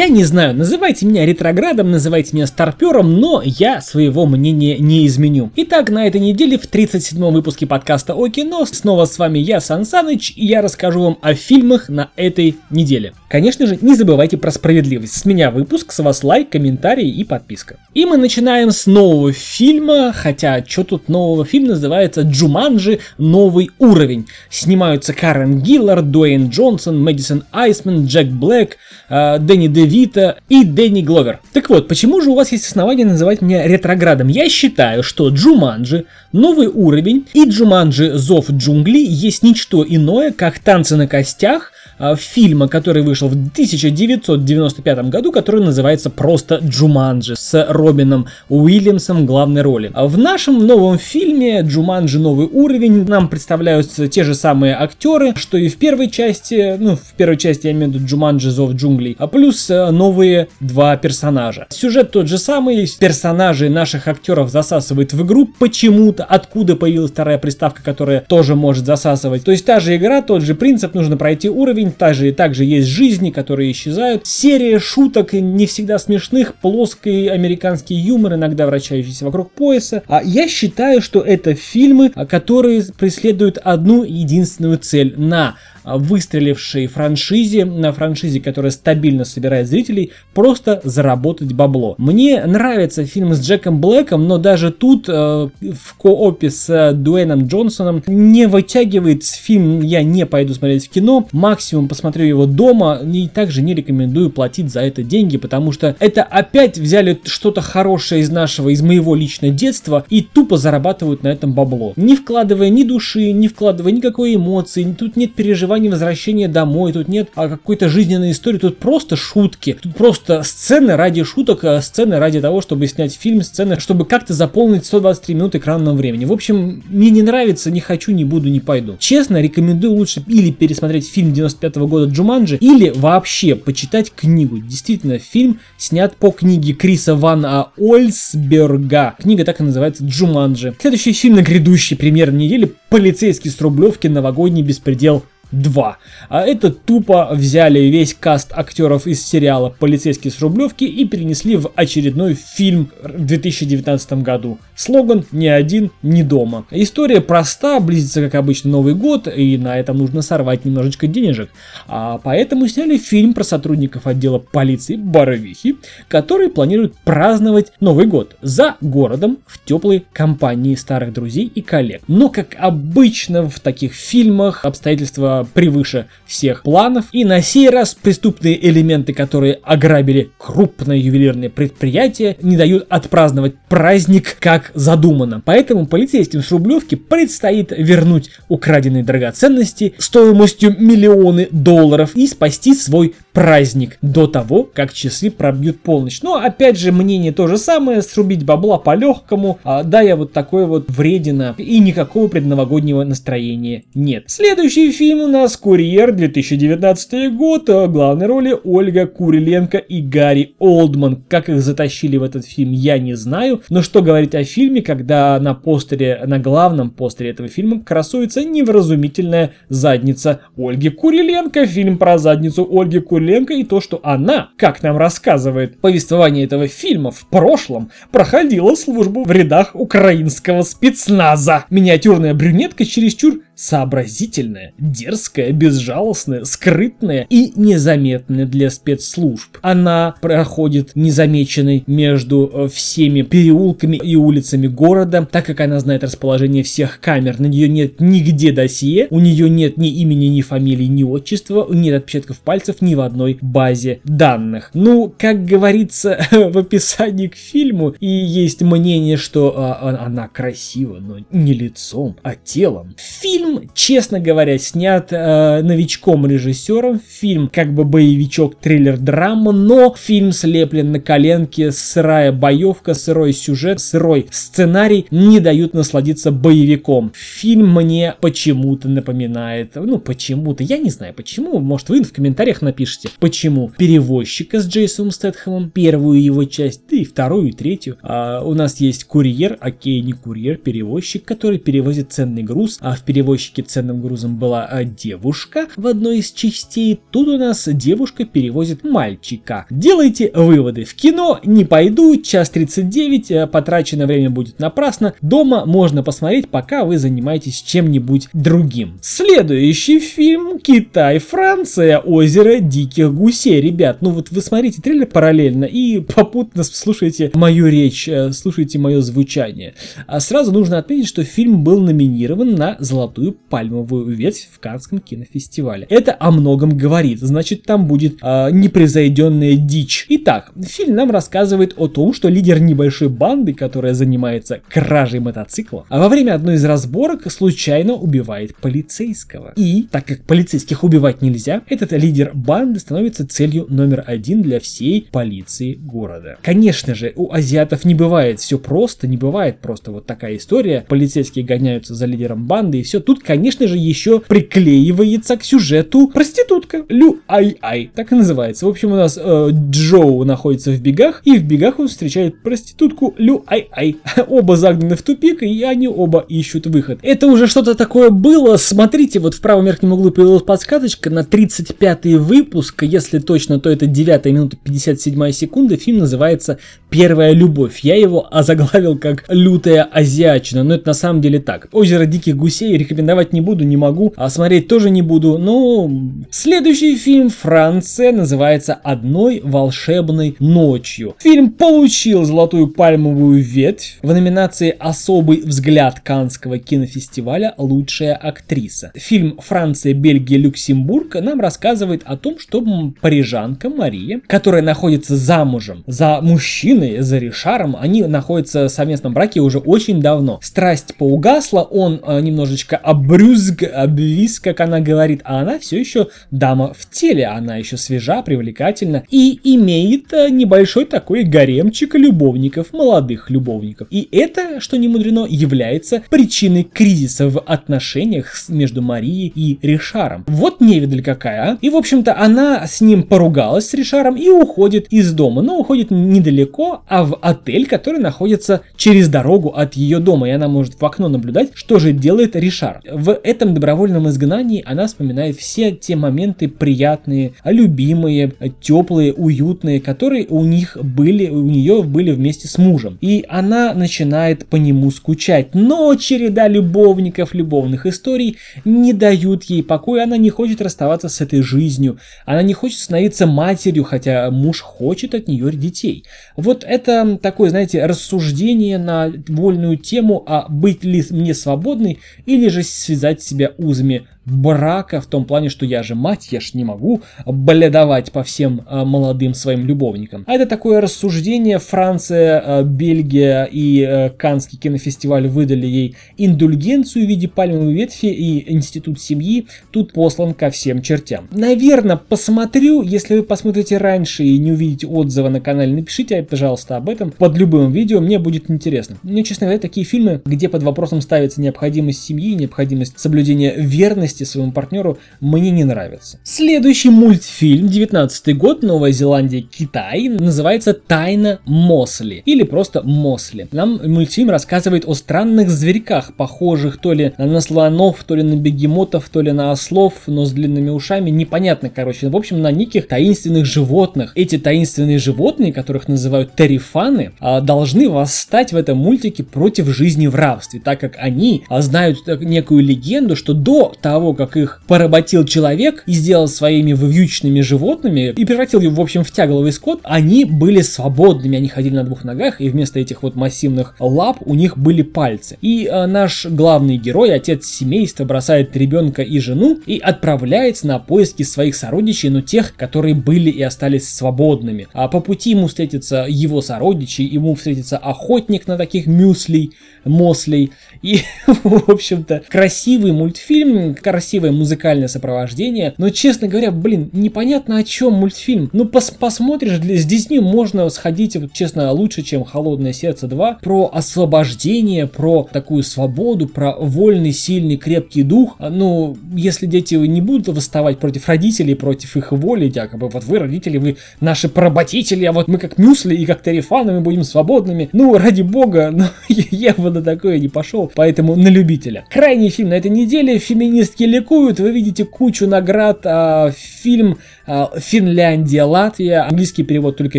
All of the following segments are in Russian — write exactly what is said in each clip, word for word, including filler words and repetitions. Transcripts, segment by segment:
Я не знаю, называйте меня ретроградом, называйте меня старпером, но я своего мнения не изменю. Итак, на этой неделе в тридцать седьмом выпуске подкаста о кино снова с вами я, Сан Саныч, и я расскажу вам о фильмах на этой неделе. Конечно же, не забывайте про справедливость. С меня выпуск, с вас лайк, комментарий и подписка. И мы начинаем с нового фильма, хотя что тут нового, фильм называется «Джуманджи. Новый уровень». Снимаются Карен Гиллан, Дуэйн Джонсон, Мэдисон Айсман, Джек Блэк, Дэнни Девита и Дэнни Гловер. Так вот, почему же у вас есть основания называть меня ретроградом? Я считаю, что «Джуманджи. Новый уровень» и «Джуманджи. Зов джунглей» есть не что иное, как танцы на костях фильма, который вышел в тысяча девятьсот девяносто пятом году, который называется просто «Джуманджи» с Робином Уильямсом в главной роли. В нашем новом фильме «Джуманджи. Новый уровень» нам представляются те же самые актеры, что и в первой части, ну, в первой части я имею в виду «Джуманджи. Зов джунглей», а плюс новые два персонажа. Сюжет тот же самый, персонажи наших актеров засасывают в игру почему-то, откуда появилась вторая приставка, которая тоже может засасывать. То есть та же игра, тот же принцип, нужно пройти уровень. Также, также есть жизни, которые исчезают. Серия шуток не всегда смешных, плоский американский юмор, иногда вращающийся вокруг пояса. А я считаю, что это фильмы, которые преследуют одну единственную цель. На выстрелившей франшизе, на франшизе, которая стабильно собирает зрителей, просто заработать бабло. Мне нравится фильм с Джеком Блэком, но даже тут э, в коопе с Дуэйном Джонсоном не вытягивает фильм, я не пойду смотреть в кино, максимум посмотрю его дома, и также не рекомендую платить за это деньги, потому что это опять взяли что-то хорошее из нашего, из моего личного детства и тупо зарабатывают на этом бабло. Не вкладывая ни души, не вкладывая никакой эмоции, тут нет переживаний возвращения домой, тут нет какой-то жизненной истории, тут просто шутки, тут просто сцены ради шуток, сцены ради того, чтобы снять фильм, сцены, чтобы как-то заполнить сто двадцать три минуты экранного времени. В общем, мне не нравится, не хочу, не буду, не пойду. Честно, рекомендую лучше или пересмотреть фильм девяносто пятого года «Джуманджи», или вообще почитать книгу. Действительно, фильм снят по книге Криса Ванна Ольсберга. Книга так и называется «Джуманджи». Следующий фильм на грядущей премьерной неделе — «Полицейский с Рублевки. Новогодний беспредел два. А это тупо взяли весь каст актеров из сериала «Полицейский с Рублевки» и перенесли в очередной фильм в две тысячи девятнадцатом году. Слоган «Ни один, ни дома». История проста, близится, как обычно, Новый год, и на этом нужно сорвать немножечко денежек. А поэтому сняли фильм про сотрудников отдела полиции Боровихи, которые планируют праздновать Новый год за городом в теплой компании старых друзей и коллег. Но, как обычно, в таких фильмах обстоятельства превыше всех планов, и на сей раз преступные элементы, которые ограбили крупное ювелирное предприятие, не дают отпраздновать праздник как задумано. Поэтому полицейским с Рублевки предстоит вернуть украденные драгоценности стоимостью миллионы долларов и спасти свой праздник до того, как часы пробьют полночь. Но опять же, мнение то же самое, срубить бабла по-легкому, а, да, я вот такой вот вредина, и никакого предновогоднего настроения нет. Следующий фильм у нас «Курьер», две тысячи девятнадцатый год, главной роли Ольга Куриленко и Гарри Олдман. Как их затащили в этот фильм, я не знаю, но что говорить о фильме, когда на постере, на главном постере этого фильма красуется невразумительная задница Ольги Куриленко. Фильм про задницу Ольги Куриленко и то, что она, как нам рассказывает повествование этого фильма, в прошлом проходила службу в рядах украинского спецназа. Миниатюрная брюнетка чересчур сообразительная, дерзкая, безжалостная, скрытная и незаметная для спецслужб. Она проходит незамеченной между всеми переулками и улицами города, так как она знает расположение всех камер. На нее нет нигде досье, у нее нет ни имени, ни фамилии, ни отчества, нет отпечатков пальцев, ни в одной базе данных. Ну, как говорится в описании к фильму, и есть мнение, что а, она красива, но не лицом, а телом. Фильм, честно говоря, снят э, новичком-режиссером. Фильм как бы боевичок, триллер, драма, но фильм слеплен на коленке, сырая боевка, сырой сюжет, сырой сценарий не дают насладиться боевиком. Фильм мне почему-то напоминает, ну почему-то, я не знаю почему, может вы в комментариях напишите, почему, «Перевозчика» с Джейсоном Стэтхэмом, первую его часть, да и вторую, и третью. А у нас есть «Курьер», окей, не «Курьер», «Перевозчик», который перевозит ценный груз, а в «Перевозчике» перевозчике ценным грузом была девушка в одной из частей, тут у нас девушка перевозит мальчика. Делайте выводы. В кино не пойду, час тридцать девять, потраченное время будет напрасно. Дома можно посмотреть, пока вы занимаетесь чем-нибудь другим. Следующий фильм — Китай, Франция, озеро диких гусей. Ребят, ну вот вы смотрите трейлер параллельно и попутно слушайте мою речь, слушайте мое звучание. А сразу нужно отметить, что фильм был номинирован на золотую пальмовую ветвь в Каннском кинофестивале. Это о многом говорит, значит там будет э, непревзойденная дичь. Итак, фильм нам рассказывает о том, что лидер небольшой банды, которая занимается кражей мотоциклов, а во время одной из разборок случайно убивает полицейского. И, так как полицейских убивать нельзя, этот лидер банды становится целью номер один для всей полиции города. Конечно же, у азиатов не бывает все просто, не бывает просто вот такая история, полицейские гоняются за лидером банды и все. Тут, конечно же, еще приклеивается к сюжету проститутка Лю-Ай-Ай, так и называется. В общем, у нас э, Джоу находится в бегах, и в бегах он встречает проститутку Лю-Ай-Ай. Оба загнаны в тупик, и они оба ищут выход. Это уже что-то такое было, смотрите, вот в правом верхнем углу появилась подсказочка на тридцать пятый выпуск, если точно, то это девятая минута пятьдесят седьмая секунда, фильм называется «Первая любовь». Я его озаглавил как «Лютая азиатчина», но это на самом деле так. «Озеро диких гусей» рекомендовать не буду, не могу, а смотреть тоже не буду, но... Следующий фильм — Франция, называется «Одной волшебной ночью». Фильм получил золотую пальмовую ветвь в номинации «Особый взгляд» Каннского кинофестиваля «Лучшая актриса». Фильм «Франция, Бельгия, Люксембург» нам рассказывает о том, что парижанка Мария, которая находится замужем за мужчиной, за Ришаром, они находятся в совместном браке уже очень давно. Страсть поугасла, он немножечко обрюзг, обвис, как она говорит, а она все еще дама в теле, она еще свежа, привлекательна и имеет небольшой такой гаремчик любовников, молодых любовников. И это, что не мудрено, является причиной кризиса в отношениях между Марией и Ришаром. Вот невидаль какая, а? И, в общем-то, она с ним поругалась, с Ришаром, и уходит из дома, но уходит недалеко, а в отель, который находится через дорогу от ее дома, и она может в окно наблюдать, что же делает Ришар. В этом добровольном изгнании она вспоминает все те моменты приятные, любимые, теплые, уютные, которые у них были, у нее были вместе с мужем. И она начинает по нему скучать, но череда любовников, любовных историй не дают ей покоя, она не хочет расставаться с этой жизнью, она не хочет становиться матерью, хотя муж хочет от нее детей. Вот это такое, знаете, рассуждение на вольную тему, а быть ли мне свободной или же связать себя узами брака, в том плане, что я же мать, я ж не могу бледовать по всем молодым своим любовникам. А это такое рассуждение. Франция, Бельгия и Каннский кинофестиваль выдали ей индульгенцию в виде пальмовой ветви, и институт семьи тут послан ко всем чертям. Наверное, посмотрю, если вы посмотрите раньше и не увидите отзыва на канале, напишите, пожалуйста, об этом под любым видео, мне будет интересно. Мне, честно говоря, такие фильмы, где под вопросом ставится необходимость семьи, необходимость соблюдения верности своему партнеру, мне не нравится. Следующий мультфильм, девятнадцатый год, Новая Зеландия, Китай, называется «Тайна Мосли» или просто «Мосли». Нам мультфильм рассказывает о странных зверьках, похожих то ли на слонов, то ли на бегемотов, то ли на ослов, но с длинными ушами, непонятно, короче, в общем, на неких таинственных животных. Эти таинственные животные, которых называют террифаны, должны восстать в этом мультике против жизни в рабстве, так как они знают некую легенду, что до того, как их поработил человек и сделал своими вьючными животными и превратил их, в общем, в тягловый скот, они были свободными, они ходили на двух ногах, и вместо этих вот массивных лап у них были пальцы. И э, наш главный герой, отец семейства, бросает ребенка и жену и отправляется на поиски своих сородичей, но тех, которые были и остались свободными. А по пути ему встретятся его сородичи, ему встретится охотник на таких мюслей, мослей. И, в общем-то, красивый мультфильм, который красивое музыкальное сопровождение. Но, честно говоря, блин, непонятно, о чем мультфильм. Ну, пос посмотришь, для... с детьми можно сходить, вот, честно, лучше, чем «Холодное сердце два». Про освобождение, про такую свободу, про вольный, сильный, крепкий дух. Ну, если дети не будут восставать против родителей, против их воли, якобы, вот вы, родители, вы наши поработители, а вот мы как мюсли и как тарифаны, мы будем свободными. Ну, ради бога, ну, я бы на такое не пошел, поэтому на любителя. Крайний фильм на этой неделе. Феминистки ликуют. Вы видите кучу наград. А, фильм а, «Финляндия, Латвия». Английский перевод только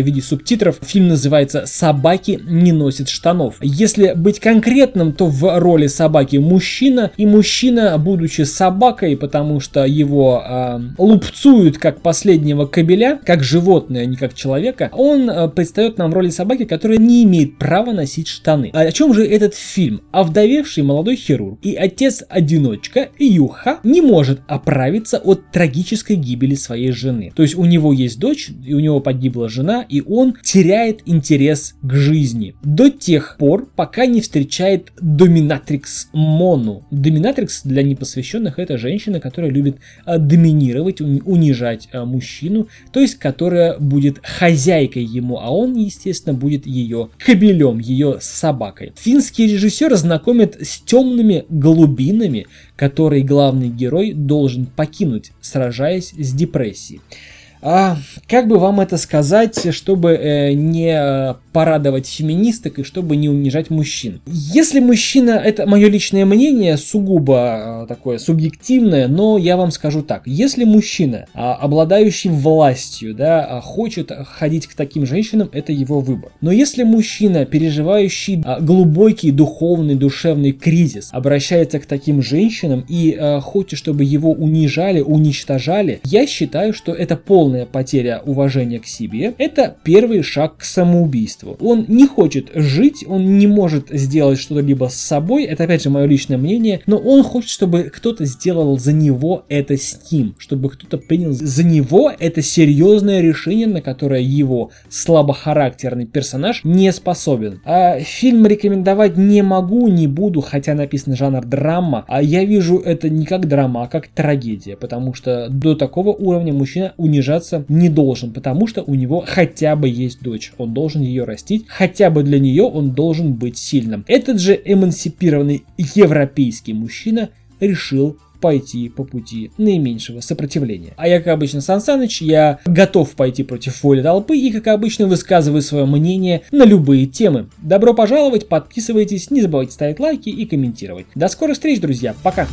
в виде субтитров. Фильм называется «Собаки не носят штанов». Если быть конкретным, то в роли собаки мужчина. И мужчина, будучи собакой, потому что его а, лупцуют как последнего кобеля, как животное, а не как человека, он а, предстает нам в роли собаки, которая не имеет права носить штаны. А о чем же этот фильм? Овдовевший молодой хирург и отец-одиночка Юха не может оправиться от трагической гибели своей жены. То есть у него есть дочь, и у него погибла жена, и он теряет интерес к жизни до тех пор, пока не встречает доминатрикс Мону. Доминатрикс для непосвященных — это женщина, которая любит доминировать, унижать мужчину, то есть которая будет хозяйкой ему, а он, естественно, будет ее кобелем, ее собакой. Финский режиссер знакомит с темными глубинами, которые главный герой должен покинуть, сражаясь с депрессией. А как бы вам это сказать, чтобы э, не порадовать феминисток и чтобы не унижать мужчин? Если мужчина, это мое личное мнение, сугубо э, такое субъективное, но я вам скажу так. Если мужчина, э, обладающий властью, да, хочет ходить к таким женщинам, это его выбор. Но если мужчина, переживающий э, глубокий духовный, душевный кризис, обращается к таким женщинам и э, хочет, чтобы его унижали, уничтожали, я считаю, что это полное потеря уважения к себе, это первый шаг к самоубийству. Он не хочет жить, он не может сделать что-то либо с собой, это опять же мое личное мнение, но он хочет, чтобы кто-то сделал за него это с ним, чтобы кто-то принял за него это серьезное решение, на которое его слабохарактерный персонаж не способен. А фильм рекомендовать не могу, не буду, хотя написан жанр драма, а я вижу это не как драма, а как трагедия, потому что до такого уровня мужчина унижает не должен, потому что у него хотя бы есть дочь, он должен ее растить, хотя бы для нее он должен быть сильным. Этот же эмансипированный европейский мужчина решил пойти по пути наименьшего сопротивления. А я, как обычно, Сан Саныч, я готов пойти против воли толпы и, как обычно, высказываю свое мнение на любые темы. Добро пожаловать, подписывайтесь, не забывайте ставить лайки и комментировать. До скорых встреч, друзья, пока!